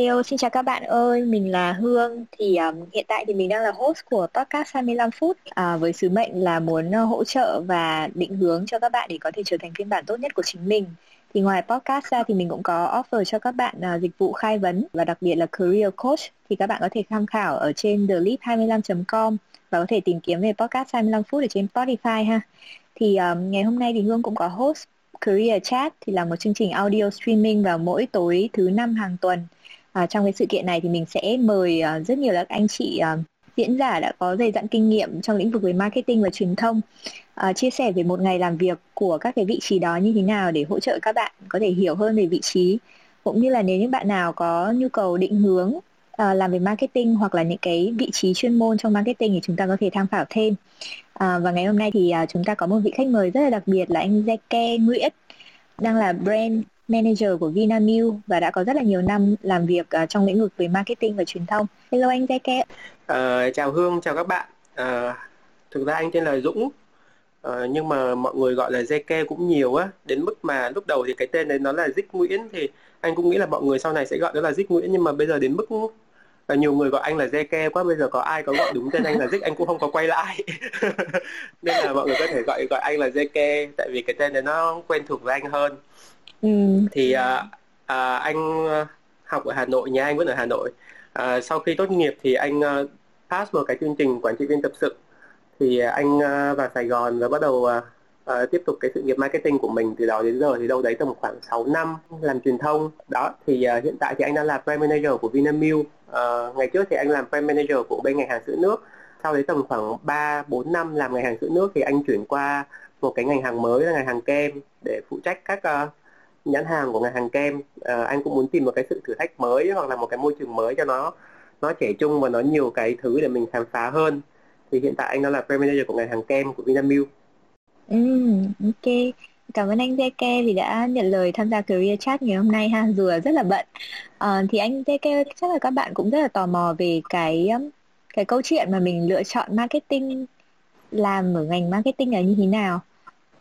Hello, xin chào các bạn ơi, mình là Hương. Thì hiện tại thì mình đang là host của podcast 25 phút với sứ mệnh là muốn hỗ trợ và định hướng cho các bạn để có thể trở thành phiên bản tốt nhất của chính mình. Thì ngoài podcast ra thì mình cũng có offer cho các bạn dịch vụ khai vấn và đặc biệt là career coach. Thì các bạn có thể tham khảo ở trên thelip25.com và có thể tìm kiếm về podcast 25 phút ở trên Spotify ha. Thì ngày hôm nay thì Hương cũng có host Career Chat, thì là một chương trình audio streaming vào mỗi tối thứ 5 hàng tuần. Trong cái sự kiện này thì mình sẽ mời rất nhiều các anh chị diễn giả đã có dày dặn kinh nghiệm trong lĩnh vực về marketing và truyền thông, chia sẻ về một ngày làm việc của các cái vị trí đó như thế nào để hỗ trợ các bạn có thể hiểu hơn về vị trí, cũng như là nếu những bạn nào có nhu cầu định hướng làm về marketing hoặc là những cái vị trí chuyên môn trong marketing thì chúng ta có thể tham khảo thêm. Và ngày hôm nay thì chúng ta có một vị khách mời rất là đặc biệt là anh Zeke Nguyễn, đang là brand manager của Vinamilk và đã có rất là nhiều năm làm việc trong lĩnh vực về marketing và truyền thông. Hello anh Zeke. Chào Hương, chào các bạn. Thực ra anh tên là Dũng, nhưng mà mọi người gọi là Zeke cũng nhiều á, đến mức mà lúc đầu thì cái tên đấy nó là Dịch Nguyễn thì anh cũng nghĩ là mọi người sau này sẽ gọi nó là Dịch Nguyễn, nhưng mà bây giờ đến mức nhiều người gọi anh là JK quá, bây giờ có ai có gọi đúng tên anh là Zeke anh cũng không có quay lại. Nên là mọi người có thể gọi anh là JK, tại vì cái tên đấy nó quen thuộc với anh hơn. Thì anh học ở Hà Nội, nhà anh vẫn ở Hà Nội. Sau khi tốt nghiệp thì anh pass vào cái chương trình quản trị viên tập sự. Thì anh vào Sài Gòn và bắt đầu tiếp tục cái sự nghiệp marketing của mình. Từ đó đến giờ thì đâu đấy tầm khoảng 6 năm làm truyền thông. Đó, thì hiện tại thì anh đang là brand manager của Vinamilk. Ngày trước thì anh làm brand manager của bên ngành hàng sữa nước. Sau đấy tầm khoảng 3-4 năm làm ngành hàng sữa nước thì anh chuyển qua một cái ngành hàng mới là ngành hàng kem để phụ trách các nhãn hàng của ngành hàng kem. Anh cũng muốn tìm một cái sự thử thách mới hoặc là một cái môi trường mới cho nó trẻ trung và nó nhiều cái thứ để mình khám phá hơn. Thì hiện tại anh đang là brand manager của ngành hàng kem của Vinamilk. Ok, cảm ơn anh JK vì đã nhận lời tham gia Career Chat ngày hôm nay ha, dù rất là bận. Thì anh JK chắc là các bạn cũng rất là tò mò về cái câu chuyện mà mình lựa chọn marketing, làm ở ngành marketing là như thế nào.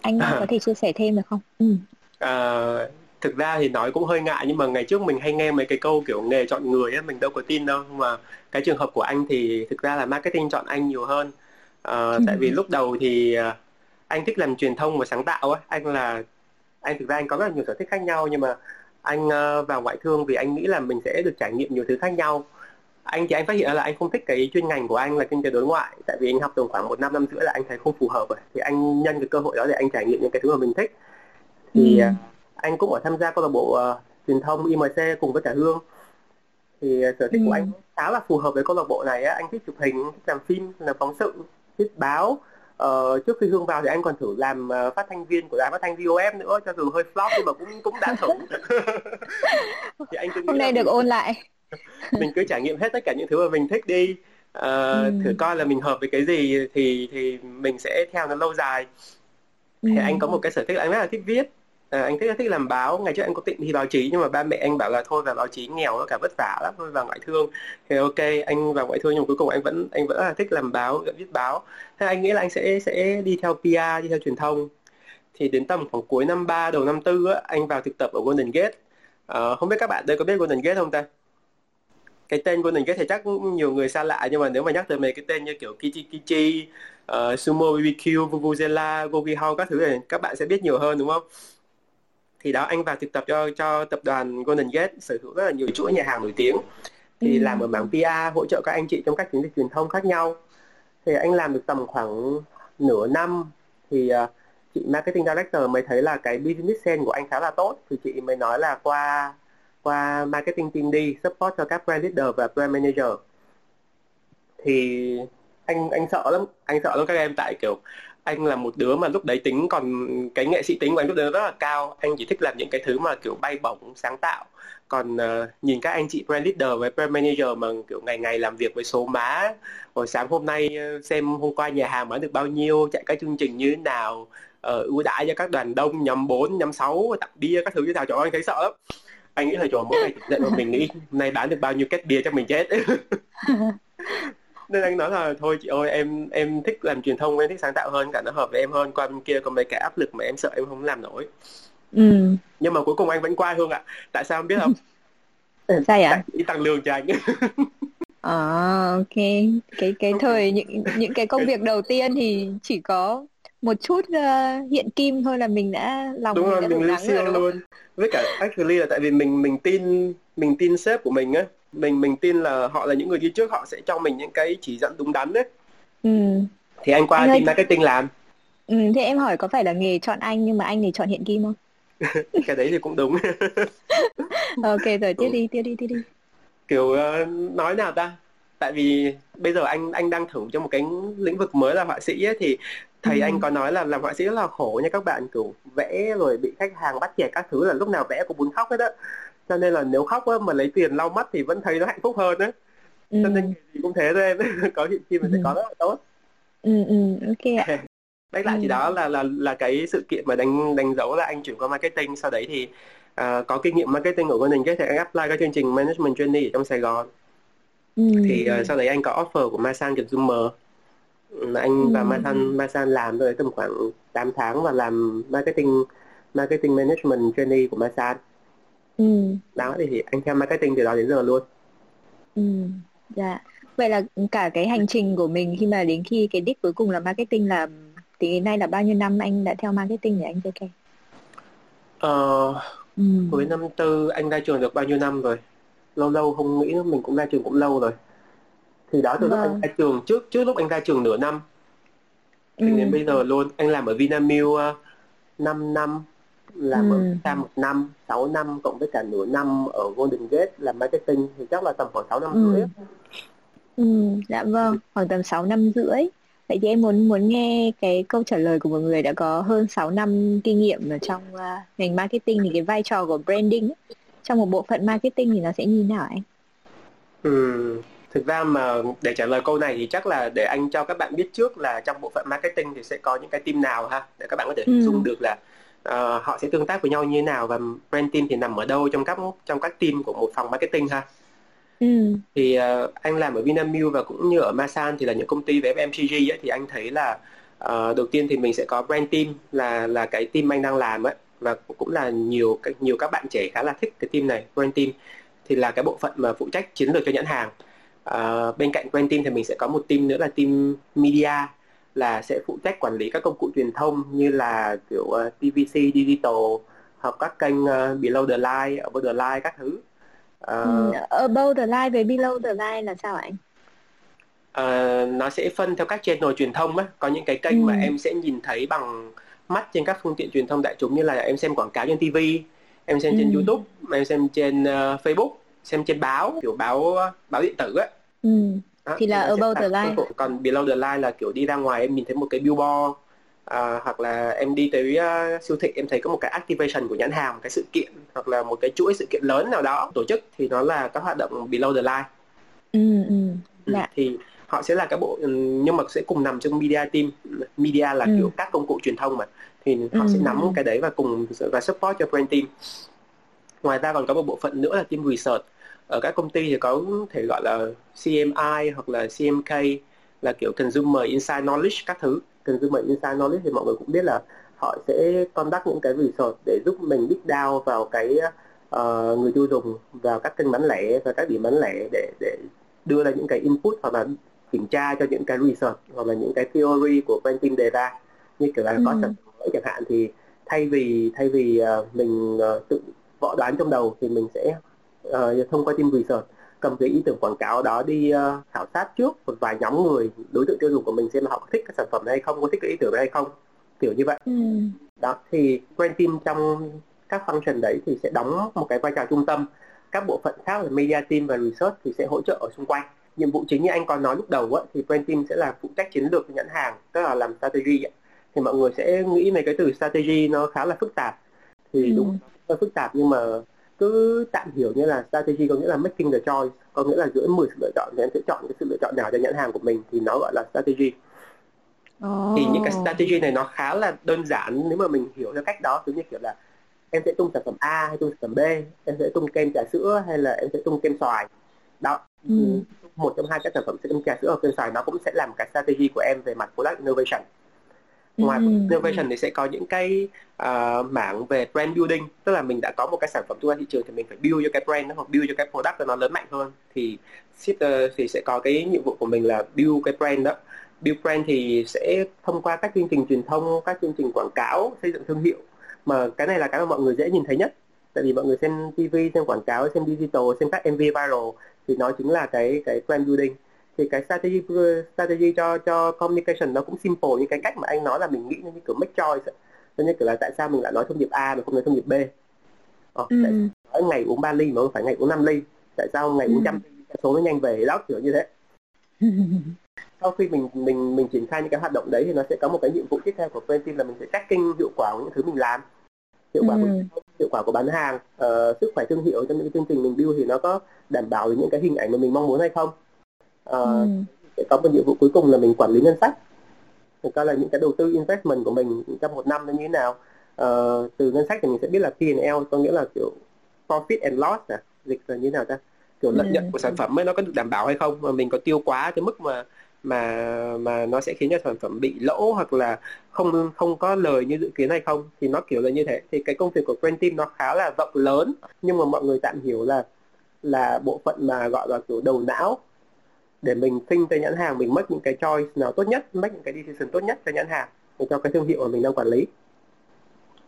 Anh có thể chia sẻ thêm được không? Thực ra thì nói cũng hơi ngại, nhưng mà ngày trước mình hay nghe mấy cái câu kiểu nghề chọn người ấy, mình đâu có tin đâu. Mà cái trường hợp của anh thì thực ra là marketing chọn anh nhiều hơn. Tại vì lúc đầu thì anh thích làm truyền thông và sáng tạo ấy. Anh thực ra anh có rất là nhiều sở thích khác nhau, nhưng mà anh vào ngoại thương vì anh nghĩ là mình sẽ được trải nghiệm nhiều thứ khác nhau. Anh phát hiện là anh không thích cái chuyên ngành của anh là kinh tế đối ngoại, tại vì anh học tầm khoảng 1 năm rưỡi là anh thấy không phù hợp rồi. Thì anh nhân cái cơ hội đó để anh trải nghiệm những cái thứ mà mình thích. Thì anh cũng ở tham gia câu lạc bộ truyền thông IMC cùng với cả Hương. Thì sở thích của anh khá là phù hợp với câu lạc bộ này. Anh thích chụp hình, thích làm phim, làm phóng sự, thích báo. Trước khi Hương vào thì anh còn thử làm phát thanh viên của đài phát thanh VOF nữa, cho dù hơi flop nhưng mà cũng đã thử. Thì anh hôm nay được ôn lại. Mình cứ trải nghiệm hết tất cả những thứ mà mình thích đi, thử coi là mình hợp với cái gì thì mình sẽ theo nó lâu dài. Thì anh có một cái sở thích, anh rất là thích viết. Anh thích làm báo. Ngày trước anh có định thi báo chí, nhưng mà ba mẹ anh bảo là thôi vào báo chí nghèo nó cả vất vả lắm, thôi vào ngoại thương. Thì ok, anh vào ngoại thương, nhưng cuối cùng anh vẫn rất là thích làm báo, vẫn viết báo. Thế anh nghĩ là anh sẽ đi theo PR, đi theo truyền thông. Thì đến tầm khoảng cuối năm 3 đầu năm 4 á, anh vào thực tập ở Golden Gate. Không biết các bạn đây có biết Golden Gate không ta? Cái tên Golden Gate thì chắc nhiều người xa lạ, nhưng mà nếu mà nhắc tới mấy cái tên như kiểu Kichi Kichi, Sumo BBQ, Vuvuzela, Gogi House các thứ này các bạn sẽ biết nhiều hơn đúng không? Thì đó, anh vào thực tập cho tập đoàn Golden Gate, sở hữu rất là nhiều chuỗi nhà hàng nổi tiếng. Thì làm ở mảng PR, hỗ trợ các anh chị trong các chiến dịch truyền thông khác nhau. Thì anh làm được tầm khoảng nửa năm thì chị marketing director mới thấy là cái business sense của anh khá là tốt. Thì chị mới nói là qua marketing team đi support cho các brand leader và brand manager. Thì anh sợ lắm các em, tại kiểu anh là một đứa mà lúc đấy tính còn cái nghệ sĩ tính của anh lúc đấy rất là cao. Anh chỉ thích làm những cái thứ mà kiểu bay bổng, sáng tạo. Còn nhìn các anh chị brand leader với brand manager mà kiểu ngày ngày làm việc với số má, rồi sáng hôm nay xem hôm qua nhà hàng bán được bao nhiêu, chạy các chương trình như thế nào, ưu đãi cho các đoàn đông nhóm 4, nhóm 6, tặng bia các thứ như thế nào, trời ơi anh thấy sợ lắm. Anh nghĩ là trời, mỗi ngày tỉnh dậy mà mình nghĩ hôm nay bán được bao nhiêu két bia chắc mình chết. Nên anh nói là thôi chị ơi, em thích làm truyền thông, em thích sáng tạo hơn, cả nó hợp với em hơn. Qua bên kia có mấy cái áp lực mà em sợ em không làm nổi. Nhưng mà cuối cùng anh vẫn qua Hương ạ. Tại sao em biết không? Sao vậy? Chỉ tăng lương cho anh. Ok. Cái thời những cái công việc đầu tiên thì chỉ có một chút hiện kim thôi là mình đã lòng đúng rồi, mình đã siêu luôn. Với cả actually là tại vì mình tin sếp của mình á, mình tin là họ là những người đi trước, họ sẽ cho mình những cái chỉ dẫn đúng đắn đấy. Thì anh qua team marketing làm. Thế em hỏi có phải là nghề chọn anh nhưng mà anh thì chọn hiện kim không? Cái đấy thì cũng đúng. Ok rồi, tiếp đi. Kiểu nói nào ta? Tại vì bây giờ anh đang thử cho một cái lĩnh vực mới là họa sĩ ấy, thì thầy anh có nói là làm họa sĩ rất là khổ nha các bạn, kiểu vẽ rồi bị khách hàng bắt chẹt các thứ, là lúc nào vẽ cũng muốn khóc hết á. Cho nên là nếu khóc á, mà lấy tiền lau mắt thì vẫn thấy nó hạnh phúc hơn á. Cho nên thì cũng thế thôi em. Có hiện kim mình sẽ có rất là tốt. Ok ạ. Đấy lại chỉ đó là cái sự kiện mà đánh dấu là anh chuyển qua marketing. Sau đấy thì có kinh nghiệm marketing ở Golden Gate thì anh apply các chương trình management trainee ở trong Sài Gòn. Thì sau đấy anh có offer của Masan kiểu Zoomer. Anh và Masan làm rồi tầm khoảng 8 tháng và làm marketing management trainee của Masan. Đó thì anh theo marketing từ đó đến giờ luôn. Dạ. Vậy là cả cái hành trình của mình khi mà đến khi cái đích cuối cùng là marketing là thì đến nay là bao nhiêu năm anh đã theo marketing để anh JK? Cuối năm tư anh ra trường được bao nhiêu năm rồi? Lâu không nghĩ nữa, mình cũng ra trường cũng lâu rồi. Thì đó từ lúc anh ra trường, trước lúc anh ra trường nửa năm. Thì đến bây giờ luôn, anh làm ở Vinamilk 5 năm, làm ở Vita 1 năm, 6 năm cộng với cả nửa năm ở Golden Gate làm marketing thì chắc là tầm khoảng 6 năm rưỡi. Dạ vâng, khoảng tầm 6 năm rưỡi. Vậy thì em muốn nghe cái câu trả lời của một người đã có hơn 6 năm kinh nghiệm ở trong ngành marketing, thì cái vai trò của branding ấy, trong một bộ phận marketing thì nó sẽ như thế nào anh? Thực ra mà để trả lời câu này thì chắc là để anh cho các bạn biết trước là trong bộ phận marketing thì sẽ có những cái team nào ha, để các bạn có thể hình dung được là họ sẽ tương tác với nhau như thế nào và brand team thì nằm ở đâu trong các team của một phòng marketing ha. Thì anh làm ở Vinamilk và cũng như ở Masan thì là những công ty về FMCG ấy, thì anh thấy là đầu tiên thì mình sẽ có brand team là cái team anh đang làm ấy, và cũng là nhiều các bạn trẻ khá là thích cái team này. Brand team thì là cái bộ phận mà phụ trách chiến lược cho nhãn hàng. Bên cạnh brand team thì mình sẽ có một team nữa là team media, là sẽ phụ trách quản lý các công cụ truyền thông như là kiểu TVC, digital hoặc các kênh below the line, above the line các thứ. Above the line với below the line là sao anh? Nó sẽ phân theo các channel truyền thông á. Có những cái kênh mà em sẽ nhìn thấy bằng mắt trên các phương tiện truyền thông đại chúng, như là em xem quảng cáo trên TV, em xem trên YouTube, em xem trên Facebook, xem trên báo, kiểu báo điện tử á. Đó, thì là above the line. Còn below the line là kiểu đi ra ngoài em nhìn thấy một cái billboard, hoặc là em đi tới siêu thị em thấy có một cái activation của nhãn hàng, một cái sự kiện hoặc là một cái chuỗi sự kiện lớn nào đó tổ chức, thì nó là các hoạt động below the line. Thì họ sẽ là cái bộ, nhưng mà sẽ cùng nằm trong media team. Media là kiểu các công cụ truyền thông mà, thì họ sẽ nắm cái đấy và cùng và support cho brand team. Ngoài ra còn có một bộ phận nữa là team research. Ở các công ty thì có thể gọi là CMI hoặc là CMK, là kiểu consumer insight knowledge các thứ. Consumer insight knowledge thì mọi người cũng biết là họ sẽ conduct những cái research để giúp mình dig down vào cái người tiêu dùng, vào các kênh bán lẻ và các điểm bán lẻ để đưa ra những cái input hoặc là kiểm tra cho những cái research hoặc là những cái theory của branding đề ra, như kiểu là có sản phẩm mới chẳng hạn, thì thay vì mình tự võ đoán trong đầu thì mình sẽ thông qua team research cầm cái ý tưởng quảng cáo đó đi khảo sát trước một vài nhóm người, đối tượng tiêu dùng của mình, xem là họ thích cái sản phẩm này hay không, có thích cái ý tưởng này hay không, kiểu như vậy. Đó thì brand team trong các function đấy thì sẽ đóng một cái vai trò trung tâm. Các bộ phận khác là media team và research thì sẽ hỗ trợ ở xung quanh. Nhiệm vụ chính như anh còn nói lúc đầu ấy, thì brand team sẽ là phụ trách chiến lược của nhãn hàng, tức là làm strategy ấy. Thì mọi người sẽ nghĩ về cái từ strategy nó khá là phức tạp. Thì đúng là phức tạp, nhưng mà cứ tạm hiểu như là strategy có nghĩa là making the choice, có nghĩa là giữa 10 sự lựa chọn thì em sẽ chọn cái sự lựa chọn nào cho nhãn hàng của mình, thì nó gọi là strategy. Thì những cái strategy này nó khá là đơn giản nếu mà mình hiểu theo cách đó, giống như kiểu là em sẽ tung sản phẩm A hay tung sản phẩm B, em sẽ tung kem trà sữa hay là em sẽ tung kem xoài. Đó, một trong hai các sản phẩm sẽ kem trà sữa hoặc kem xoài, nó cũng sẽ là một cái strategy của em về mặt product innovation. Ngoài innovation thì sẽ có những cái mảng về brand building, tức là mình đã có một cái sản phẩm tung ra thị trường thì mình phải build cho cái brand nó, hoặc build cho cái product nó lớn mạnh hơn. Thì Shifter thì sẽ có cái nhiệm vụ của mình là build cái brand đó. Build brand thì sẽ thông qua các chương trình truyền thông, các chương trình quảng cáo, xây dựng thương hiệu. Mà cái này là cái mà mọi người dễ nhìn thấy nhất, tại vì mọi người xem TV, xem quảng cáo, xem digital, xem các MV viral, thì nó chính là cái brand building. Thì cái strategy cho communication nó cũng simple, như cái cách mà anh nói là mình nghĩ như kiểu make choice, như kiểu là tại sao mình lại nói thông điệp A mà không nói thông điệp B, tại sao ngày uống 3 ly mà không phải ngày uống 5 ly, tại sao ngày uống 100 ly số nó nhanh về đó, kiểu như thế. Sau khi mình triển khai những cái hoạt động đấy thì nó sẽ có một cái nhiệm vụ tiếp theo của brand team là mình sẽ tracking hiệu quả của những thứ mình làm, hiệu quả của bán hàng, sức khỏe thương hiệu trong những cái chương trình mình build thì nó có đảm bảo những cái hình ảnh mà mình mong muốn hay không. Sẽ có một nhiệm vụ cuối cùng là mình quản lý ngân sách, mình coi là những cái đầu tư investment của mình trong một năm nó như thế nào. Từ ngân sách thì mình sẽ biết là P&L, có nghĩa là kiểu profit and loss à, dịch là như thế nào ta, kiểu lợi nhuận của sản phẩm ấy nó có được đảm bảo hay không, mà mình có tiêu quá cái mức mà nó sẽ khiến cho sản phẩm bị lỗ hoặc là không có lời như dự kiến hay không, thì nó kiểu là như thế. Thì cái công việc của brand team nó khá là rộng lớn, nhưng mà mọi người tạm hiểu là bộ phận mà gọi là kiểu đầu não để mình sinh cho nhãn hàng, mình mất những cái choice nào tốt nhất, mất những cái decision tốt nhất cho nhãn hàng, cho cái thương hiệu mà mình đang quản lý.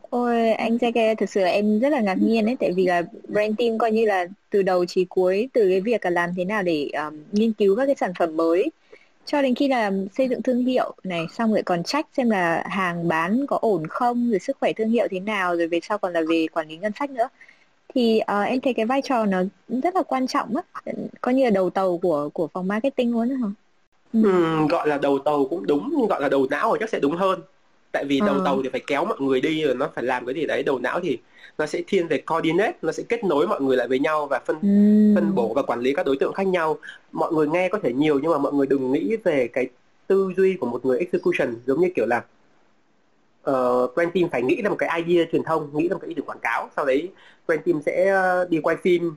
Ôi anh JK, thực sự là em rất là ngạc nhiên ấy, tại vì là brand team coi như là từ đầu chí cuối, từ cái việc là làm thế nào để nghiên cứu các cái sản phẩm mới cho đến khi là xây dựng thương hiệu này, xong rồi còn check xem là hàng bán có ổn không, rồi sức khỏe thương hiệu thế nào, rồi về sau còn là về quản lý ngân sách nữa. Thì em thấy cái vai trò nó rất là quan trọng á, coi như là đầu tàu của phòng marketing luôn hả? Gọi là đầu tàu cũng đúng, nhưng gọi là đầu não thì chắc sẽ đúng hơn. Tại vì đầu tàu thì phải kéo mọi người đi, rồi nó phải làm cái gì đấy. Đầu não thì nó sẽ thiên về coordinate, nó sẽ kết nối mọi người lại với nhau và phân bổ và quản lý các đối tượng khác nhau. Mọi người nghe có thể nhiều nhưng mà mọi người đừng nghĩ về cái tư duy của một người execution, giống như kiểu là brand team phải nghĩ ra một cái idea truyền thông, nghĩ ra một cái ý tưởng quảng cáo, sau đấy brand team sẽ đi quay phim,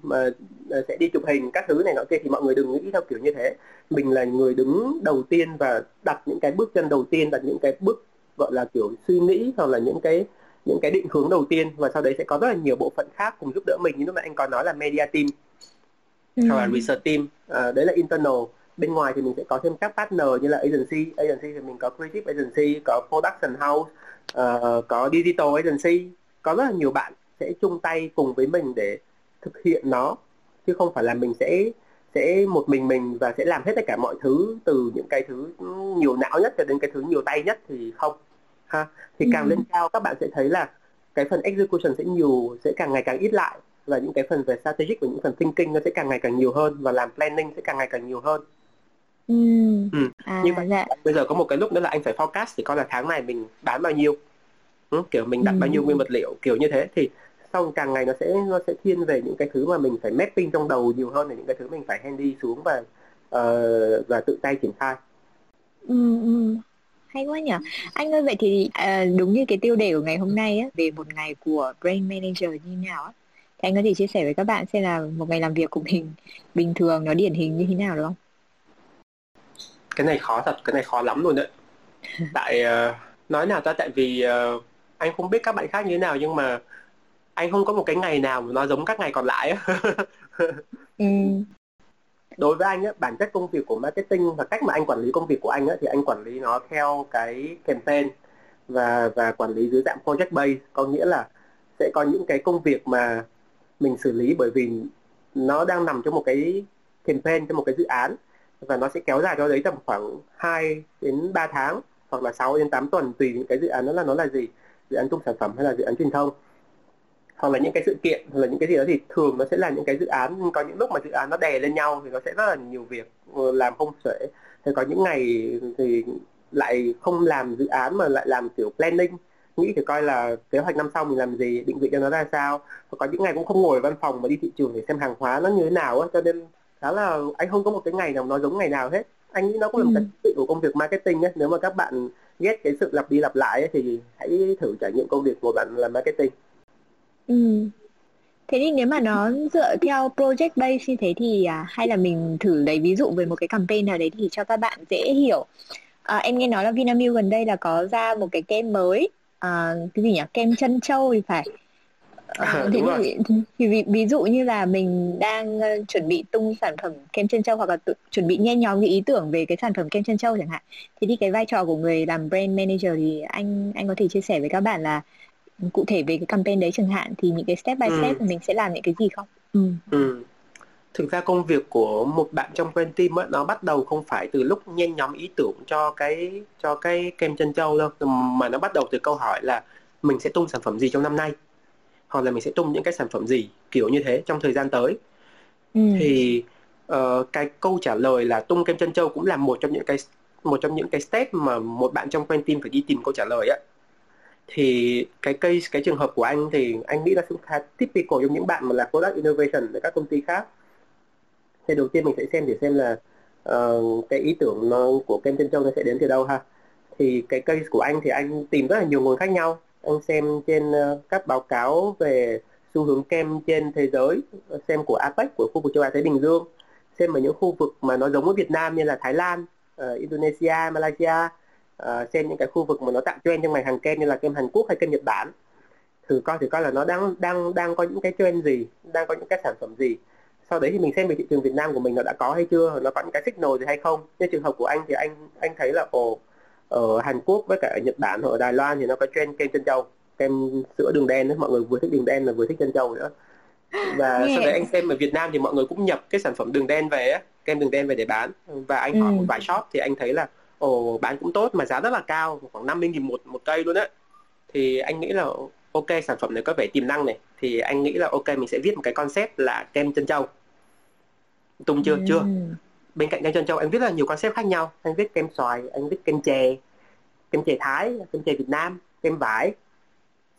sẽ đi chụp hình các thứ này nọ kia, thì mọi người đừng nghĩ theo kiểu như thế. Mình là người đứng đầu tiên và đặt những cái bước chân đầu tiên, đặt những cái bước gọi là kiểu suy nghĩ hoặc là những cái định hướng đầu tiên, và sau đấy sẽ có rất là nhiều bộ phận khác cùng giúp đỡ mình, như lúc nãy anh có nói là media team hoặc là research team, đấy là internal. Bên ngoài thì mình sẽ có thêm các partner như là agency thì mình có creative agency, có production house, có digital agency, có rất là nhiều bạn sẽ chung tay cùng với mình để thực hiện nó, chứ không phải là mình sẽ một mình và sẽ làm hết tất cả mọi thứ, từ những cái thứ nhiều não nhất cho đến cái thứ nhiều tay nhất thì không ha. Thì càng lên cao các bạn sẽ thấy là cái phần execution sẽ càng ngày càng ít lại, và những cái phần về strategic và những phần thinking nó sẽ càng ngày càng nhiều hơn, và làm planning sẽ càng ngày càng nhiều hơn. Nhưng mà dạ, bây giờ có một cái lúc nữa là anh phải forecast thì coi là tháng này mình bán bao nhiêu, kiểu mình đặt bao nhiêu nguyên vật liệu, kiểu như thế. Thì sau càng ngày nó sẽ thiên về những cái thứ mà mình phải mapping trong đầu nhiều hơn là những cái thứ mình phải handy xuống và tự tay triển khai. Hay quá nhỉ. Anh ơi, vậy thì đúng như cái tiêu đề của ngày hôm nay á, về một ngày của brand manager như nào á, thì anh có thể chia sẻ với các bạn xem là một ngày làm việc của mình bình thường nó điển hình như thế nào được không? Cái này khó thật, cái này khó lắm luôn đấy. Tại nói nào ta, tại vì anh không biết các bạn khác như thế nào, nhưng mà anh không có một cái ngày nào mà nó giống các ngày còn lại á. Đối với anh á, bản chất công việc của marketing và cách mà anh quản lý công việc của anh á, thì anh quản lý nó theo cái campaign và quản lý dưới dạng project base, có nghĩa là sẽ có những cái công việc mà mình xử lý bởi vì nó đang nằm trong một cái campaign, trong một cái dự án, và nó sẽ kéo dài cho đấy tầm khoảng 2 đến 3 tháng hoặc là 6 đến 8 tuần, tùy những cái dự án đó là nó là gì, dự án chung sản phẩm hay là dự án truyền thông, hoặc là những cái sự kiện hoặc là những cái gì đó. Thì thường nó sẽ là những cái dự án, có những lúc mà dự án nó đè lên nhau thì nó sẽ rất là nhiều việc làm không xuể, thì có những ngày thì lại không làm dự án mà lại làm kiểu planning, nghĩ thì coi là kế hoạch năm sau mình làm gì, định vị cho nó ra sao, hoặc có những ngày cũng không ngồi ở văn phòng mà đi thị trường để xem hàng hóa nó như thế nào á. Cho nên đó là anh không có một cái ngày nào nó giống ngày nào hết. Anh nghĩ nó cũng là một cái sự của công việc marketing ấy. Nếu mà các bạn ghét cái sự lặp đi lặp lại ấy, thì hãy thử trải nghiệm công việc của bạn làm marketing. Thế thì nếu mà nó dựa theo project base như thế thì hay là mình thử lấy ví dụ về một cái campaign nào đấy thì cho các bạn dễ hiểu. Em nghe nói là Vinamilk gần đây là có ra một cái kem mới, cái gì nhỉ? Kem chân trâu thì phải. Ví dụ như là mình đang chuẩn bị tung sản phẩm kem chân trâu, hoặc là chuẩn bị nhen nhóm cái ý tưởng về cái sản phẩm kem chân trâu chẳng hạn. Thế thì cái vai trò của người làm brand manager thì anh có thể chia sẻ với các bạn là cụ thể về cái campaign đấy chẳng hạn, thì những cái step by step mình sẽ làm những cái gì không? Thực ra công việc của một bạn trong brand team ấy, nó bắt đầu không phải từ lúc nhen nhóm ý tưởng cho cái kem chân trâu đâu, mà nó bắt đầu từ câu hỏi là mình sẽ tung sản phẩm gì trong năm nay, hoặc là mình sẽ tung những cái sản phẩm gì kiểu như thế trong thời gian tới. Thì cái câu trả lời là tung kem chân trâu cũng là một trong những cái step mà một bạn trong brand team phải đi tìm câu trả lời ấy. Thì cái trường hợp của anh thì anh nghĩ là cũng khá typical trong những bạn mà là product innovation ở các công ty khác. Thì đầu tiên mình sẽ xem là cái ý tưởng của kem chân trâu nó sẽ đến từ đâu ha. Thì cái case của anh thì anh tìm rất là nhiều nguồn khác nhau. Anh xem trên các báo cáo về xu hướng kem trên thế giới, xem của APEC, của khu vực châu Á Thái Bình Dương, xem ở những khu vực mà nó giống với Việt Nam như là Thái Lan, Indonesia, Malaysia, xem những cái khu vực mà nó tạo trend trong ngành hàng kem như là kem Hàn Quốc hay kem Nhật Bản. Thử coi là nó đang có những cái trend gì, đang có những cái sản phẩm gì. Sau đấy thì mình xem về thị trường Việt Nam của mình nó đã có hay chưa, nó có những cái signal gì hay không. Như trường hợp của anh thì anh thấy là ở Hàn Quốc với cả ở Nhật Bản, ở Đài Loan thì nó có trend kem chân trâu, kem sữa đường đen đấy, mọi người vừa thích đường đen là vừa thích chân trâu nữa. Và sau đấy anh xem ở Việt Nam thì mọi người cũng nhập cái sản phẩm đường đen về, kem đường đen về để bán. Và anh hỏi một vài shop thì anh thấy là bán cũng tốt mà giá rất là cao, khoảng 50.000 một cây luôn á. Thì anh nghĩ là ok, sản phẩm này có vẻ tiềm năng này, thì anh nghĩ là ok, mình sẽ viết một cái concept là kem chân trâu. Tung chưa? Bên cạnh kem chân trâu anh viết là nhiều concept khác nhau. Anh viết kem xoài, anh viết kem chè Thái, kem chè Việt Nam, kem vải.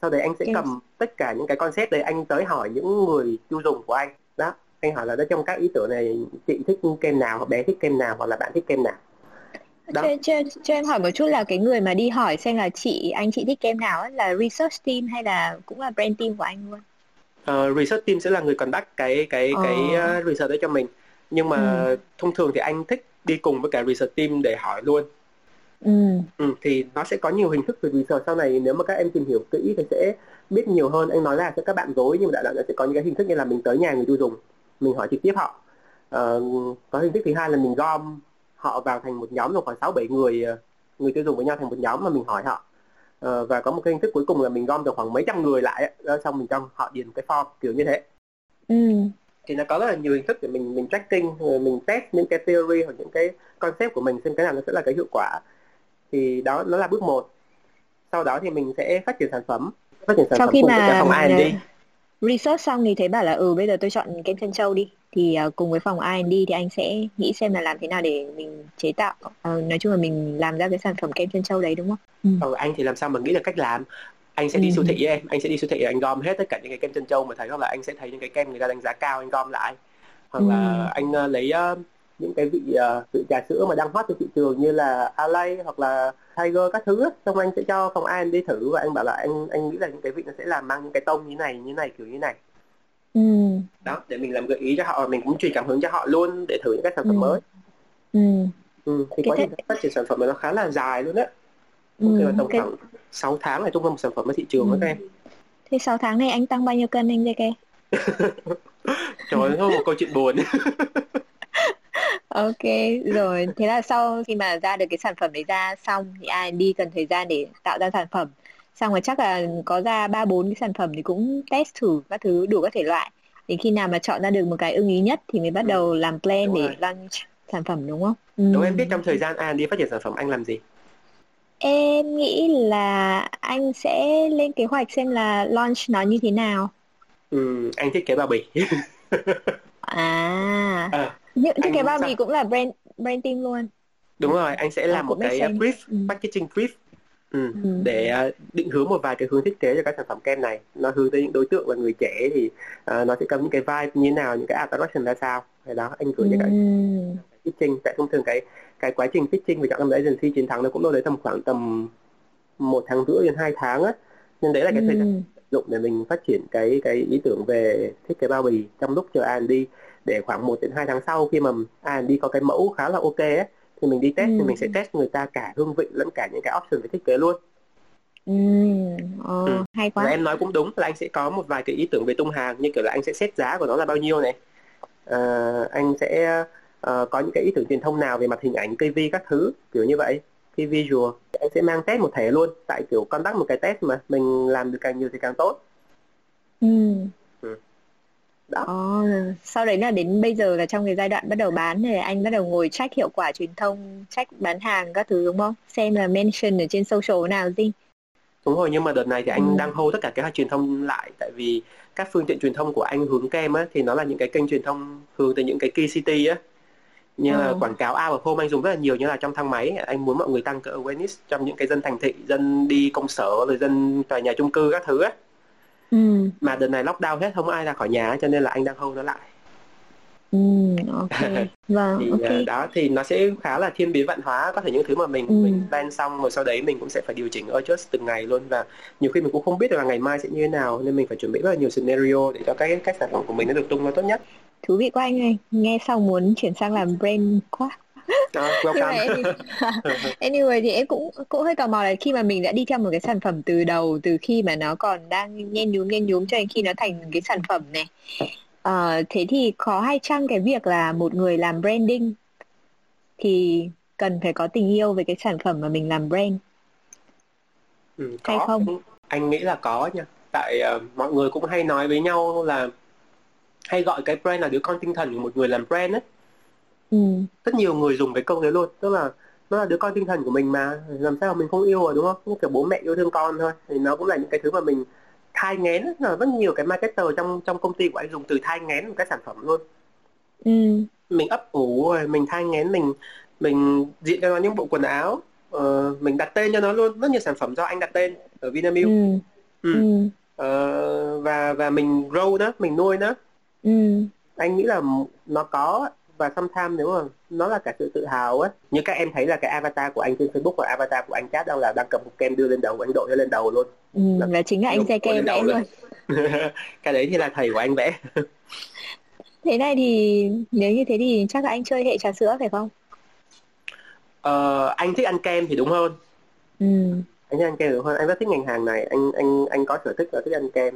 Sau đấy anh sẽ cầm tất cả những cái concept đấy, anh tới hỏi những người tiêu dùng của anh. Đó, anh hỏi là trong các ý tưởng này chị thích kem nào, hoặc bé thích kem nào, hoặc là bạn thích kem nào. Cho em hỏi một chút là cái người mà đi hỏi xem là anh chị thích kem nào ấy, là research team hay là cũng là brand team của anh luôn? Research team sẽ là người conduct cái research đấy cho mình. Nhưng mà thông thường thì anh thích đi cùng với cả research team để hỏi luôn. Thì nó sẽ có nhiều hình thức về research sau này. Nếu mà các em tìm hiểu kỹ thì sẽ biết nhiều hơn. Anh nói là sẽ các bạn dối, nhưng mà đại loại sẽ có những cái hình thức như là mình tới nhà người tiêu dùng, mình hỏi trực tiếp họ. Có hình thức thứ hai là mình gom họ vào thành một nhóm, rồi khoảng 6-7 người tiêu dùng với nhau thành một nhóm mà mình hỏi họ. Và có một cái hình thức cuối cùng là mình gom được khoảng mấy trăm người lại, xong mình cho họ điền một cái form kiểu như thế. Thì nó có rất là nhiều hình thức để mình tracking, mình test những cái theory hoặc những cái concept của mình, xem cái nào nó sẽ là cái hiệu quả. Thì đó, nó là bước 1. Sau đó thì mình sẽ phát triển sản phẩm cùng với cả phòng R&D. Research xong thì thấy bảo là bây giờ tôi chọn kem chân trâu đi, thì cùng với phòng R&D thì anh sẽ nghĩ xem là làm thế nào để mình chế tạo, nói chung là mình làm ra cái sản phẩm kem chân trâu đấy, đúng không? Anh thì làm sao mà nghĩ được cách làm. Anh sẽ đi siêu thị với em, anh sẽ đi siêu thị, anh gom hết tất cả những cái kem chân trâu mà thấy, hoặc là anh sẽ thấy những cái kem người ta đánh giá cao, anh gom lại. Hoặc là anh lấy những cái vị trà sữa mà đang hot trên thị trường như là Alay hoặc là Tiger các thứ, xong anh sẽ cho phòng R&D thử và anh bảo là anh nghĩ là những cái vị nó sẽ làm mang những cái tông như này kiểu như này. Đó, để mình làm gợi ý cho họ, và mình cũng truyền cảm hứng cho họ luôn để thử những cái sản phẩm mới. Thì quá trình phát triển sản phẩm nó khá là dài luôn á. Là tổng khoảng 6 tháng là tung ra một sản phẩm ở thị trường đó các em. Thế 6 tháng này anh tăng bao nhiêu cân anh JK? Trời ơi, một câu chuyện buồn. Ok, rồi. Thế là sau khi mà ra được cái sản phẩm đấy ra xong thì R&D cần thời gian để tạo ra sản phẩm. Xong rồi chắc là có ra 3-4 cái sản phẩm thì cũng test thử các thứ, đủ các thể loại. Đến khi nào mà chọn ra được một cái ưng ý nhất thì mới bắt đầu làm plan đúng để launch sản phẩm, đúng không? Đúng, em biết trong thời gian R&D phát triển sản phẩm anh làm gì? Em nghĩ là anh sẽ lên kế hoạch xem là launch nó như thế nào. Anh thiết kế bao bì. Thiết kế bao bì cũng là brand team luôn. Đúng rồi, anh sẽ làm một cái brief, packaging brief để định hướng một vài cái hướng thiết kế cho các sản phẩm kem này. Nó hướng tới những đối tượng là người trẻ thì nó sẽ có những cái vibe như thế nào, những cái attraction ra sao. Hay đó, anh gửi cho các pitching. Tại thông thường cái quá trình pitching về chọn làm agency chiến thắng nó cũng đâu đấy tầm 1.5 tháng đến 2 tháng á. Nên đấy là cái thời gian sử dụng để mình phát triển cái ý tưởng về thiết kế bao bì trong lúc chờ R&D. Để khoảng 1 đến 2 tháng sau khi mà R&D có cái mẫu khá là ok ấy, thì thì mình đi test thì mình sẽ test người ta cả hương vị lẫn cả những cái option về thiết kế luôn. Hay quá. Và em nói cũng đúng là anh sẽ có một vài cái ý tưởng về tung hàng, như kiểu là anh sẽ set giá của nó là bao nhiêu này, anh sẽ có những cái ý tưởng truyền thông nào về mặt hình ảnh, KV các thứ kiểu như vậy, cái visual. Anh sẽ mang test một thể luôn, tại kiểu con bắt một cái test mà mình làm được càng nhiều thì càng tốt. Đó. Sau đấy là đến bây giờ là trong cái giai đoạn bắt đầu bán thì anh bắt đầu ngồi check hiệu quả truyền thông, check bán hàng các thứ đúng không? Xem là mention ở trên social nào gì. Đúng rồi, nhưng mà đợt này thì anh đang hold tất cả kế hoạch truyền thông lại, tại vì các phương tiện truyền thông của anh hướng kem á, thì nó là những cái kênh truyền thông hướng tới những cái key city á. Như là quảng cáo out of home anh dùng rất là nhiều, như là trong thang máy, anh muốn mọi người tăng cái awareness trong những cái dân thành thị, dân đi công sở, rồi dân tòa nhà chung cư các thứ á. Mà đợt này lockdown hết, không ai ra khỏi nhà, cho nên là anh đang hold nó lại. Okay. Wow, thì, okay. Đó thì nó sẽ khá là thiên biến vạn hóa, có thể những thứ mà mình plan xong rồi sau đấy mình cũng sẽ phải điều chỉnh adjust từng ngày luôn, và nhiều khi mình cũng không biết được là ngày mai sẽ như thế nào, nên mình phải chuẩn bị rất là nhiều scenario để cho các sản phẩm của mình nó được tung ra tốt nhất. Thú vị quá anh ơi, nghe xong muốn chuyển sang làm brand quá. Anyway thì em cũng hơi tò mò là khi mà mình đã đi theo một cái sản phẩm từ đầu, từ khi mà nó còn đang nhen nhúm cho đến khi nó thành cái sản phẩm này, thế thì khó hay chăng cái việc là một người làm branding thì cần phải có tình yêu về cái sản phẩm mà mình làm brand? Hay không? Anh nghĩ là có nha. Tại mọi người cũng hay nói với nhau là hay gọi cái brand là đứa con tinh thần của một người làm brand ấy. Rất nhiều người dùng cái câu đấy luôn, tức là nó là đứa con tinh thần của mình mà làm sao mình không yêu rồi, đúng không? Như kiểu bố mẹ yêu thương con thôi, thì nó cũng là những cái thứ mà mình thai nghén, là rất nhiều cái marketer trong công ty của anh dùng từ thai nghén một cái sản phẩm luôn. Mình ấp ủ rồi, mình thai nghén, mình diện cho nó những bộ quần áo, mình đặt tên cho nó luôn, rất nhiều sản phẩm do anh đặt tên ở Vinamilk. Và mình grow nó, mình nuôi nó. Anh nghĩ là nó có, và sometimes nếu mà nó là cả sự tự hào ấy. Như các em thấy là cái avatar của anh trên Facebook và avatar của anh chat đang cầm cục kem đưa lên đầu, anh đội nó lên đầu luôn. Là chính là anh JK vẽ luôn. Cái đấy thì là thầy của anh vẽ. Thế này thì nếu như thế thì chắc là anh chơi hệ trà sữa phải không? Anh thích ăn kem thì đúng hơn. Anh thích ăn kem đúng hơn, anh rất thích ngành hàng này, anh có sở thích là thích ăn kem.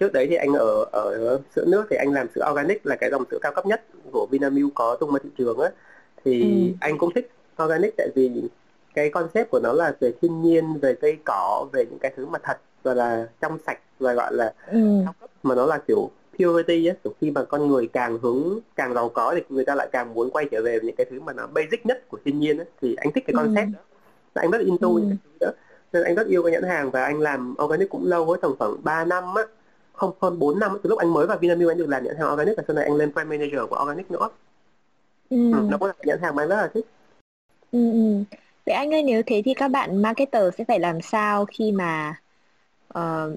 Trước đấy thì anh ở sữa nước thì anh làm sữa organic, là cái dòng sữa cao cấp nhất của Vinamilk có tung ra thị trường ấy. Thì anh cũng thích organic, tại vì cái concept của nó là về thiên nhiên, về cây cỏ, về những cái thứ mà thật và là trong sạch và gọi là cao cấp, mà nó là kiểu purity ấy. Khi mà con người càng giàu có thì người ta lại càng muốn quay trở về những cái thứ mà nó basic nhất của thiên nhiên ấy. Thì anh thích cái concept đó, anh rất into những cái thứ đó, nên anh rất yêu cái nhãn hàng. Và anh làm organic cũng lâu với tầm khoảng 3 năm á, không hơn 4 năm á, từ lúc anh mới vào Vinamilk anh được làm nhãn hàng organic, và sau này anh lên brand manager của organic nữa. Nó cũng là nhãn hàng mà anh rất là thích. Vậy anh ơi, nếu thế thì các bạn marketer sẽ phải làm sao khi mà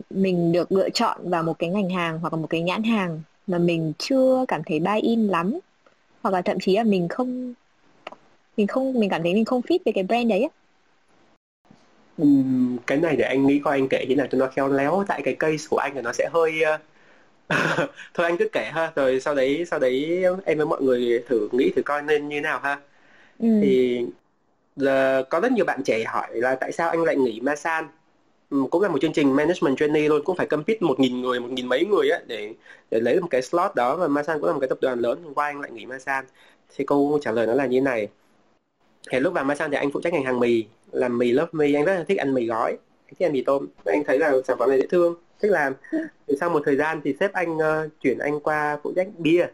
mình được lựa chọn vào một cái ngành hàng hoặc là một cái nhãn hàng mà mình chưa cảm thấy buy in lắm, hoặc là thậm chí là mình cảm thấy mình không fit về cái brand đấy á? Cái này để anh nghĩ coi anh kể như nào cho nó khéo léo, tại cái case của anh là nó sẽ hơi thôi anh cứ kể ha, rồi sau đấy em với mọi người nghĩ thử coi nên như nào ha. Thì giờ có rất nhiều bạn trẻ hỏi là tại sao anh lại nghỉ Masan, cũng là một chương trình management trainee luôn, cũng phải compete 1.000 mấy người á để lấy một cái slot đó, và Masan cũng là một cái tập đoàn lớn, hôm qua anh lại nghỉ Masan. Thì câu trả lời nó là như này. Thì lúc vào Masan thì anh phụ trách ngành hàng mì, làm mì Love Me. Anh rất là thích ăn mì gói, anh thích ăn mì tôm, anh thấy là sản phẩm này dễ thương, thích làm. Thì sau một thời gian thì sếp anh chuyển anh qua phụ trách bia.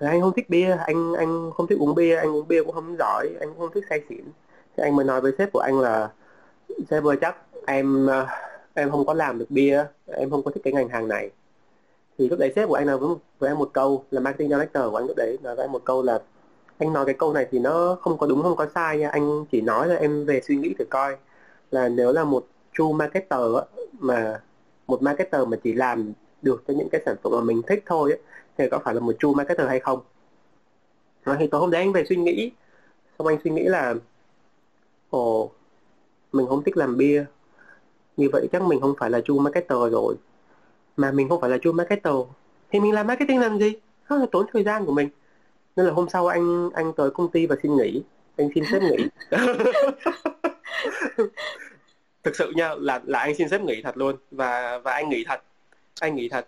Thì anh không thích bia, anh không thích uống bia, anh uống bia cũng không giỏi, anh cũng không thích say xỉn. Thì anh mới nói với sếp của anh là sếp ơi, chắc em không có làm được bia, em không có thích cái ngành hàng này. Thì lúc đấy sếp của anh nói với em một câu, là marketing director của anh lúc đấy nói với em một câu là anh nói cái câu này thì nó không có đúng không có sai nha, anh chỉ nói là em về suy nghĩ thử coi, là nếu là một true marketer á, mà một marketer mà chỉ làm được cho những cái sản phẩm mà mình thích thôi á, thì có phải là một true marketer hay không. Thì tối hôm đấy anh về suy nghĩ, xong anh suy nghĩ là mình không thích làm bia, như vậy chắc mình không phải là true marketer rồi. Mà mình không phải là true marketer thì mình làm marketing làm gì? Tốn thời gian của mình. Nên là hôm sau anh tới công ty và xin nghỉ, anh xin sếp nghỉ. Thực sự nha, là anh xin sếp nghỉ thật luôn. Và anh nghỉ thật. Anh nghỉ thật.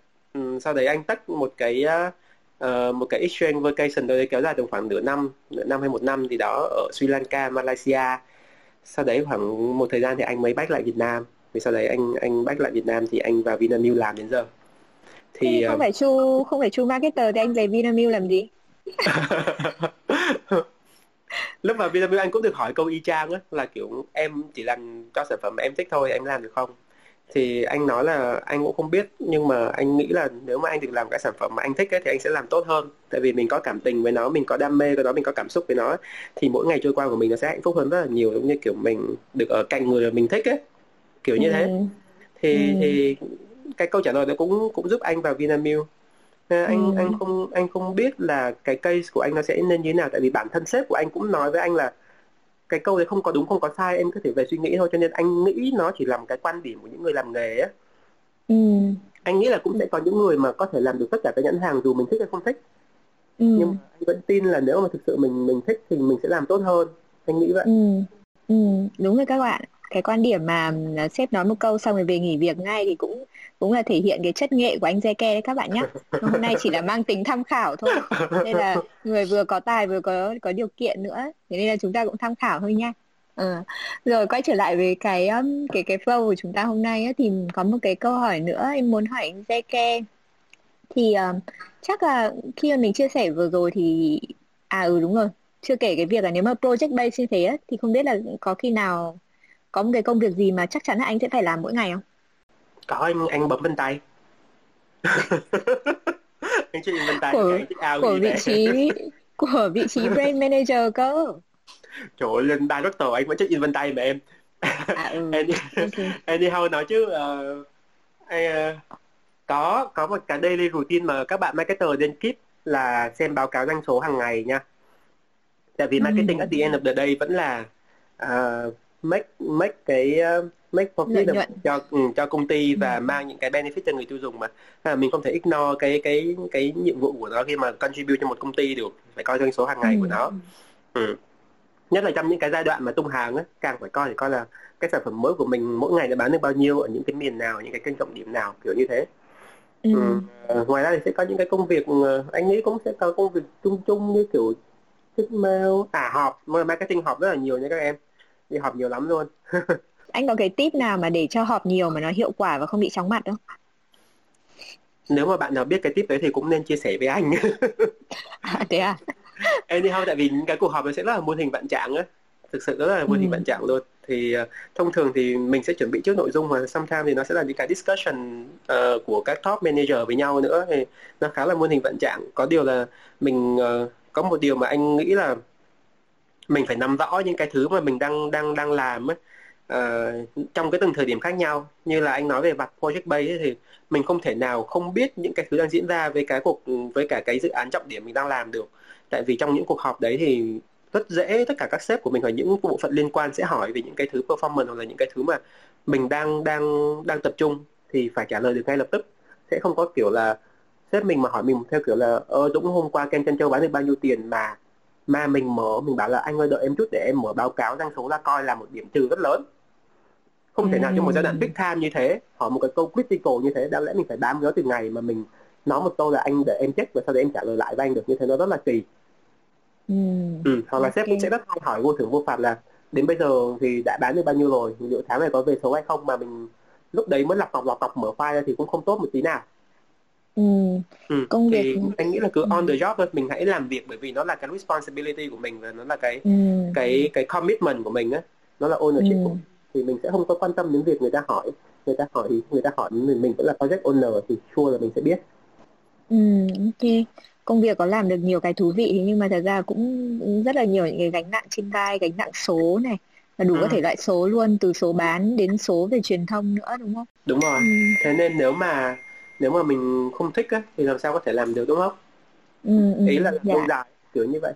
Sau đấy anh tách một cái exchange vacation đó kéo dài tầm khoảng nửa năm hay một năm gì đó ở Sri Lanka, Malaysia. Sau đấy khoảng một thời gian thì anh mới back lại Việt Nam. Vì sau đấy anh back lại Việt Nam thì anh vào Vinamilk làm đến giờ. Thì không phải chu marketer thì anh về Vinamilk làm gì? Lúc mà Vinamilk anh cũng được hỏi câu y chang á, là kiểu em chỉ làm cho sản phẩm em thích thôi, em làm được không? Thì anh nói là anh cũng không biết, nhưng mà anh nghĩ là nếu mà anh được làm cái sản phẩm mà anh thích ấy, thì anh sẽ làm tốt hơn. Tại vì mình có cảm tình với nó, mình có đam mê với nó, mình có cảm xúc với nó, thì mỗi ngày trôi qua của mình nó sẽ hạnh phúc hơn rất là nhiều. Giống như kiểu mình được ở cạnh người mình thích ấy, kiểu như thế. Thì cái câu trả lời đó cũng giúp anh vào Vinamilk. Anh không biết là cái case của anh nó sẽ nên như thế nào. Tại vì bản thân sếp của anh cũng nói với anh là cái câu đấy không có đúng không có sai, em có thể về suy nghĩ thôi. Cho nên anh nghĩ nó chỉ là một cái quan điểm của những người làm nghề ấy. Anh nghĩ là cũng sẽ có những người mà có thể làm được tất cả các nhãn hàng dù mình thích hay không thích. Nhưng mà anh vẫn tin là nếu mà thực sự mình thích thì mình sẽ làm tốt hơn. Anh nghĩ vậy. Đúng rồi các bạn. Cái quan điểm mà sếp nói một câu xong rồi về nghỉ việc ngay thì cũng là thể hiện cái chất nghệ của anh JK đấy các bạn nhé. Hôm nay chỉ là mang tính tham khảo thôi. Nên là người vừa có tài vừa có điều kiện nữa. Thế nên là chúng ta cũng tham khảo thôi nha. Rồi quay trở lại với cái flow của chúng ta hôm nay ấy, thì có một cái câu hỏi nữa em muốn hỏi anh JK. Thì chắc là khi mà mình chia sẻ vừa rồi thì đúng rồi. Chưa kể cái việc là nếu mà project based như thế ấy, thì không biết là có khi nào có một cái công việc gì mà chắc chắn là anh sẽ phải làm mỗi ngày không? Có, anh bấm vân tay. Anh chơi vân tay, anh thích ao gì đấy. Của vị trí brand manager cơ. Trời ơi, lên director anh vẫn check in vân tay mà em. Anyhow nói chứ có một cái daily routine mà các bạn marketer nên keep là xem báo cáo doanh số hàng ngày nha. Tại vì marketing at the end of the day vẫn là make profit cho công ty và mang những cái benefit cho người tiêu dùng mà. Mình không thể ignore cái nhiệm vụ của nó khi mà contribute cho một công ty được, phải coi doanh số hàng ngày của nó. Nhất là trong những cái giai đoạn mà tung hàng á, càng phải coi là cái sản phẩm mới của mình mỗi ngày đã bán được bao nhiêu ở những cái miền nào, những cái kênh trọng điểm nào, kiểu như thế. Ngoài ra thì sẽ có những cái công việc, anh nghĩ cũng sẽ có công việc chung như kiểu họp, marketing họp rất là nhiều nha các em. Đi họp nhiều lắm luôn. Anh có cái tip nào mà để cho họp nhiều mà nó hiệu quả và không bị chóng mặt không? Nếu mà bạn nào biết cái tip đấy thì cũng nên chia sẻ với anh. Thế à? Anyhow, tại vì những cái cuộc họp nó sẽ rất là muôn hình vạn trạng á. Thực sự rất là muôn hình vạn trạng luôn. Thì thông thường thì mình sẽ chuẩn bị trước nội dung mà sometimes thì nó sẽ là những cái discussion của các top manager với nhau nữa. Thì nó khá là muôn hình vạn trạng. Có điều là mình có một điều mà anh nghĩ là mình phải nắm rõ những cái thứ mà mình đang làm ấy, trong cái từng thời điểm khác nhau. Như là anh nói về mặt project base thì mình không thể nào không biết những cái thứ đang diễn ra với cả cái dự án trọng điểm mình đang làm được. Tại vì trong những cuộc họp đấy thì rất dễ tất cả các sếp của mình hoặc những bộ phận liên quan sẽ hỏi về những cái thứ performance hoặc là những cái thứ mà mình đang tập trung thì phải trả lời được ngay lập tức. Sẽ không có kiểu là sếp mình mà hỏi mình theo kiểu là đúng hôm qua Ken Trân Châu bán được bao nhiêu tiền mà mình bảo là anh ơi đợi em chút để em mở báo cáo doanh số ra coi, là một điểm trừ rất lớn. Không thể nào trong một giai đoạn big time như thế hỏi một cái câu critical như thế, đáng lẽ mình phải bám nó từ ngày mà mình nói một câu là anh để em check và sau đấy em trả lời lại với anh được, như thế nó rất là kỳ. Hoặc là sếp cũng sẽ rất hay hỏi vô thưởng vô phạt là đến bây giờ thì đã bán được bao nhiêu rồi, liệu tháng này có về số hay không, mà mình lúc đấy mới lọc mở file ra thì cũng không tốt một tí nào. Công việc thì anh nghĩ là cứ on the job thôi, mình hãy làm việc bởi vì nó là cái responsibility của mình và nó là cái commitment của mình á, nó là ownership. Thì mình sẽ không có quan tâm đến việc người ta hỏi thì mình vẫn là project owner thì sure là mình sẽ biết. Ok, công việc có làm được nhiều cái thú vị nhưng mà thật ra cũng rất là nhiều những cái gánh nặng trên vai, gánh nặng số này và đủ các thể loại số luôn, từ số bán đến số về truyền thông nữa, đúng không? Đúng rồi. Thế nên nếu mà mình không thích á, thì làm sao có thể làm được, đúng không? Ý là lâu dài, kiểu như vậy.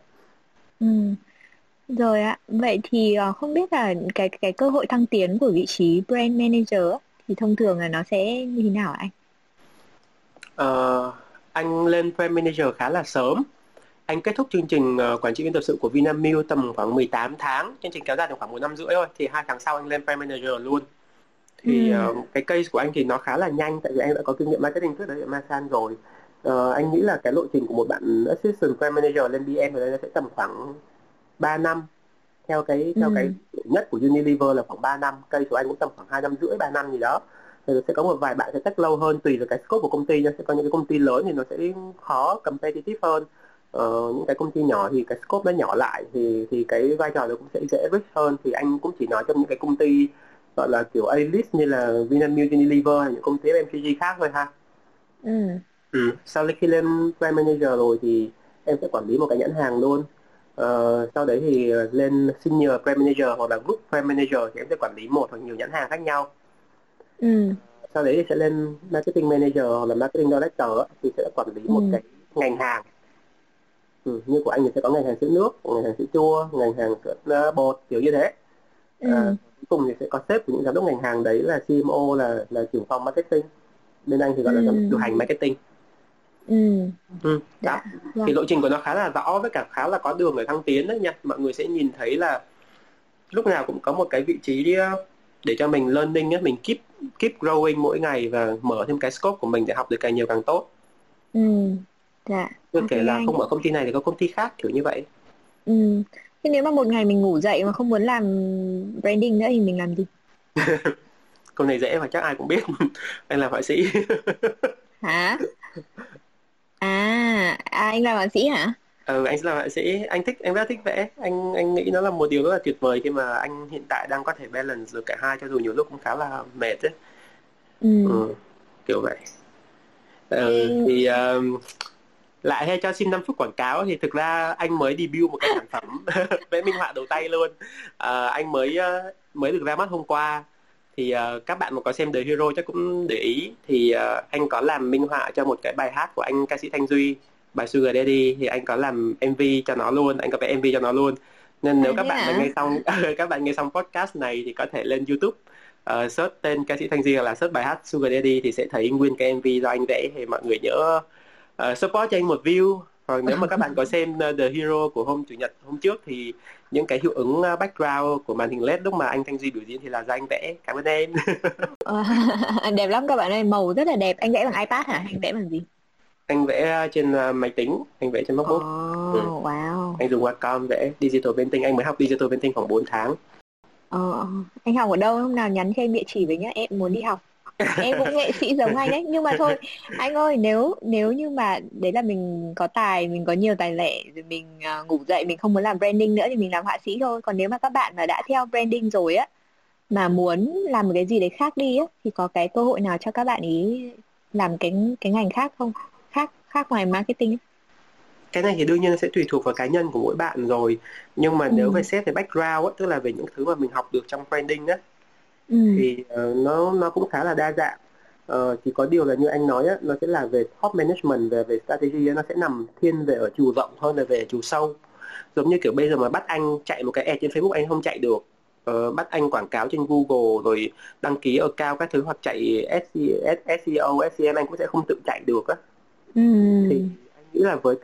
Rồi ạ, vậy thì không biết là cái cơ hội thăng tiến của vị trí brand manager thì thông thường là nó sẽ như thế nào hả anh? Anh lên brand manager khá là sớm. Anh kết thúc chương trình quản trị viên tập sự của Vinamilk tầm khoảng 18 tháng. Chương trình kéo dài tầm khoảng 1 năm rưỡi thôi. Thì 2 tháng sau anh lên brand manager luôn. Thì cái case của anh thì nó khá là nhanh. Tại vì anh đã có kinh nghiệm marketing trước đấy ở Masan rồi. Anh nghĩ là cái lộ trình của một bạn assistant brand manager lên BM thì nó sẽ tầm khoảng 3 năm. Theo cái nhất của Unilever là khoảng 3 năm. Case của anh cũng tầm khoảng 2 năm rưỡi, 3 năm gì đó. Thì sẽ có một vài bạn sẽ tách lâu hơn tùy vào cái scope của công ty nha. Sẽ có những cái công ty lớn thì nó sẽ khó competitive hơn. Những cái công ty nhỏ thì cái scope nó nhỏ lại thì cái vai trò nó cũng sẽ dễ rich hơn. Thì anh cũng chỉ nói trong những cái công ty gọi là kiểu A-list như là Vinamilk, Unilever hay những công ty FMCG khác thôi ha. Sau khi lên brand manager rồi thì em sẽ quản lý một cái nhãn hàng luôn. Sau đấy thì lên senior brand manager hoặc là group brand manager thì em sẽ quản lý một hoặc nhiều nhãn hàng khác nhau. Sau đấy thì sẽ lên marketing manager hoặc là marketing director thì sẽ quản lý một cái ngành hàng. Như của anh thì sẽ có ngành hàng sữa nước, ngành hàng sữa chua, ngành hàng sữa bột, kiểu như thế. Cuối cùng thì sẽ có sếp của những giám đốc ngành hàng đấy là CMO, là trưởng phòng marketing. Bên anh thì gọi là giám đốc điều hành marketing. Đó. Thì lộ trình của nó khá là rõ với cả khá là có đường để thăng tiến đấy nha. Mọi người sẽ nhìn thấy là lúc nào cũng có một cái vị trí để cho mình learning, mình keep growing mỗi ngày và mở thêm cái scope của mình để học được càng nhiều càng tốt. Dạ. Chưa kể là không ở công ty này thì có công ty khác kiểu như vậy. Thế nếu mà một ngày mình ngủ dậy mà không muốn làm branding nữa thì mình làm gì? Câu này dễ và chắc ai cũng biết. Anh là họa sĩ. Hả? À anh là họa sĩ hả? Anh là họa sĩ. Anh rất thích vẽ. Anh nghĩ nó là một điều rất là tuyệt vời khi mà anh hiện tại đang có thể balance được cả hai, cho dù nhiều lúc cũng khá là mệt ấy. Kiểu vậy. Thì lại hay cho xin 5 phút quảng cáo. Thì thực ra anh mới debut một cái sản phẩm vẽ minh họa đầu tay luôn. Anh mới được ra mắt hôm qua. Thì các bạn mà có xem The Hero chắc cũng để ý. Thì anh có làm minh họa cho một cái bài hát của anh ca sĩ Thanh Duy, bài Sugar Daddy. Thì anh có làm MV cho nó luôn. Anh có vẽ MV cho nó luôn. Nên nếu các bạn nghe xong podcast này thì có thể lên YouTube search tên ca sĩ Thanh Duy hoặc là search bài hát Sugar Daddy thì sẽ thấy nguyên cái MV do anh vẽ. Thì mọi người nhớ support cho anh một view. Hoặc nếu mà các bạn có xem The Hero của hôm Chủ nhật hôm trước thì những cái hiệu ứng background của màn hình LED lúc mà anh Thanh Duy biểu diễn thì là do anh vẽ. Cảm ơn em. Đẹp lắm các bạn ơi, màu rất là đẹp. Anh vẽ bằng iPad hả? Anh vẽ bằng gì? Anh vẽ trên máy tính, anh vẽ trên MacBook. Wow. Anh dùng Wacom vẽ digital painting. Anh mới học digital painting khoảng 4 tháng. Anh học ở đâu? Hôm nào nhắn cho em địa chỉ với nhá, em muốn đi học. Em cũng nghệ sĩ giống anh ấy. Nhưng mà thôi anh ơi, nếu như mà đấy là mình có tài, mình có nhiều tài lệ rồi, mình ngủ dậy mình không muốn làm branding nữa thì mình làm họa sĩ thôi. Còn nếu mà các bạn mà đã theo branding rồi á, mà muốn làm một cái gì đấy khác đi á, thì có cái cơ hội nào cho các bạn ý làm cái ngành khác không? Khác ngoài marketing ấy? Cái này thì đương nhiên nó sẽ tùy thuộc vào cá nhân của mỗi bạn rồi. Nhưng mà nếu phải xét về background á, tức là về những thứ mà mình học được trong branding á, thì nó cũng khá là đa dạng. Chỉ có điều là như anh nói á, nó sẽ là về top management, về strategy á, nó sẽ nằm thiên về ở chiều rộng hơn là về chiều sâu. Giống như kiểu bây giờ mà bắt anh chạy một cái ad trên Facebook anh không chạy được, bắt anh quảng cáo trên Google rồi đăng ký ở cao các thứ hoặc chạy SEO, SEM anh cũng sẽ không tự chạy được á. Thì anh nghĩ là với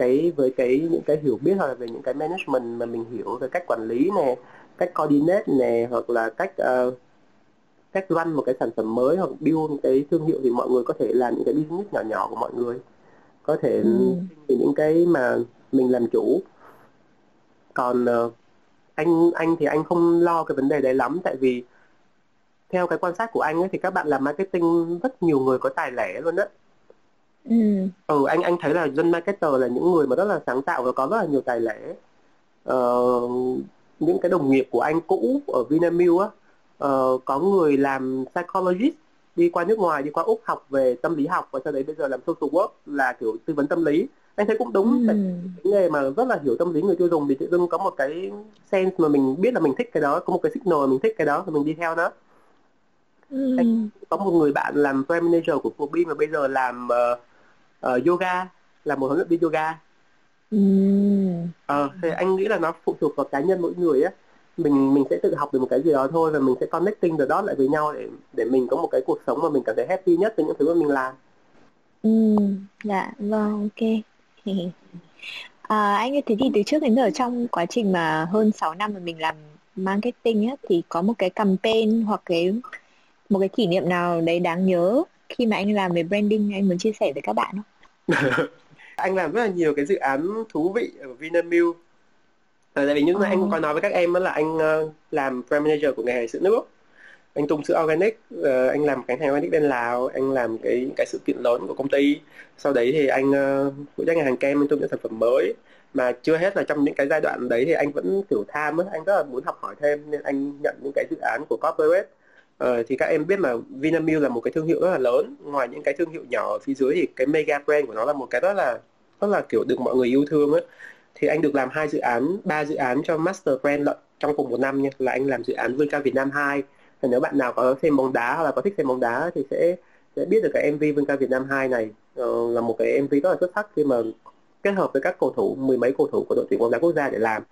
cái những cái hiểu biết hoặc là về những cái management mà mình hiểu về cách quản lý này, cách coordinate này, hoặc là cách run một cái sản phẩm mới hoặc build cái thương hiệu, thì mọi người có thể làm những cái business nhỏ của mọi người, có thể những cái mà mình làm chủ. Còn anh thì anh không lo cái vấn đề đấy lắm, tại vì theo cái quan sát của anh ấy thì các bạn làm marketing rất nhiều người có tài lẻ luôn đó. Anh thấy là dân marketer là những người mà rất là sáng tạo và có rất là nhiều tài lẻ. Những cái đồng nghiệp của anh cũ ở Vinamilk á, có người làm psychologist, đi qua nước ngoài, đi qua Úc học về tâm lý học, và sau đấy bây giờ làm social work là kiểu tư vấn tâm lý. Anh thấy cũng đúng. Cái nghề mà rất là hiểu tâm lý người tiêu dùng thì tự dưng có một cái sense mà mình biết là mình thích cái đó, có một cái signal mà mình thích cái đó thì mình đi theo nó. Anh có một người bạn làm brand manager của Kobe mà bây giờ làm yoga, là một huấn luyện viên yoga. Thì anh nghĩ là nó phụ thuộc vào cá nhân mỗi người á. Mình sẽ tự học được một cái gì đó thôi, và mình sẽ connecting the dots lại với nhau để mình có một cái cuộc sống mà mình cảm thấy happy nhất với những thứ mà mình làm. Dạ vâng, ok. Anh ơi, thế thì từ trước đến giờ trong quá trình mà hơn 6 năm mà mình làm marketing á, thì có một cái campaign hoặc một cái kỷ niệm nào đấy đáng nhớ khi mà anh làm về branding anh muốn chia sẻ với các bạn không? Anh làm rất là nhiều cái dự án thú vị ở Vinamilk. Tại vì những mà anh cũng có nói với các em là anh làm brand manager của ngày hàng sữa nước. Anh tung sữa organic, anh làm cái hàng organic bên Lào, anh làm cái sự kiện lớn của công ty. Sau đấy thì anh phụ trách ngành hàng kem, anh tung những sản phẩm mới. Mà chưa hết là trong những cái giai đoạn đấy thì anh vẫn kiểu tham ấy, anh rất là muốn học hỏi thêm nên anh nhận những cái dự án của corporate. Thì các em biết mà Vinamilk là một cái thương hiệu rất là lớn, ngoài những cái thương hiệu nhỏ phía dưới thì cái mega brand của nó là một cái rất là kiểu được mọi người yêu thương ấy. Thì anh được làm 3 dự án cho master brand lận trong cùng một năm nha, là anh làm dự án Vươn Cao Việt Nam 2. Thì nếu bạn nào có xem bóng đá hoặc là có thích xem bóng đá thì sẽ biết được cái MV Vươn Cao Việt Nam 2 này là một cái MV rất là xuất sắc khi mà kết hợp với các cầu thủ, mười mấy cầu thủ của đội tuyển bóng đá quốc gia để làm.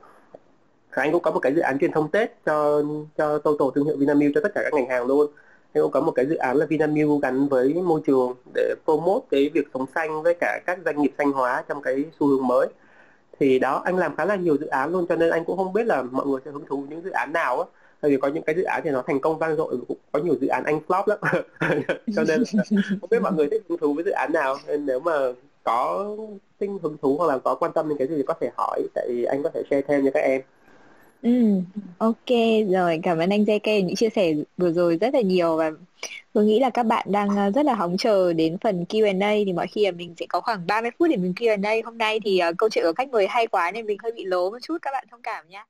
Và anh cũng có một cái dự án truyền thông Tết cho total thương hiệu Vinamilk cho tất cả các ngành hàng luôn. Anh cũng có một cái dự án là Vinamilk gắn với môi trường để promote cái việc sống xanh với cả các doanh nghiệp xanh hóa trong cái xu hướng mới. Thì đó, anh làm khá là nhiều dự án luôn cho nên anh cũng không biết là mọi người sẽ hứng thú những dự án nào á. Tại vì có những cái dự án thì nó thành công vang dội, có nhiều dự án anh flop lắm. Cho nên không biết mọi người thích hứng thú với dự án nào, nên nếu mà có tinh hứng thú hoặc là có quan tâm đến cái gì thì có thể hỏi, tại vì anh có thể share thêm cho các em. Ok rồi, cảm ơn anh JK những chia sẻ vừa rồi rất là nhiều, và tôi nghĩ là các bạn đang rất là hóng chờ đến phần Q&A. Thì mọi khi mình sẽ có khoảng 30 phút để mình Q&A. Hôm nay thì câu chuyện của khách mời hay quá nên mình hơi bị lố một chút, các bạn thông cảm nha.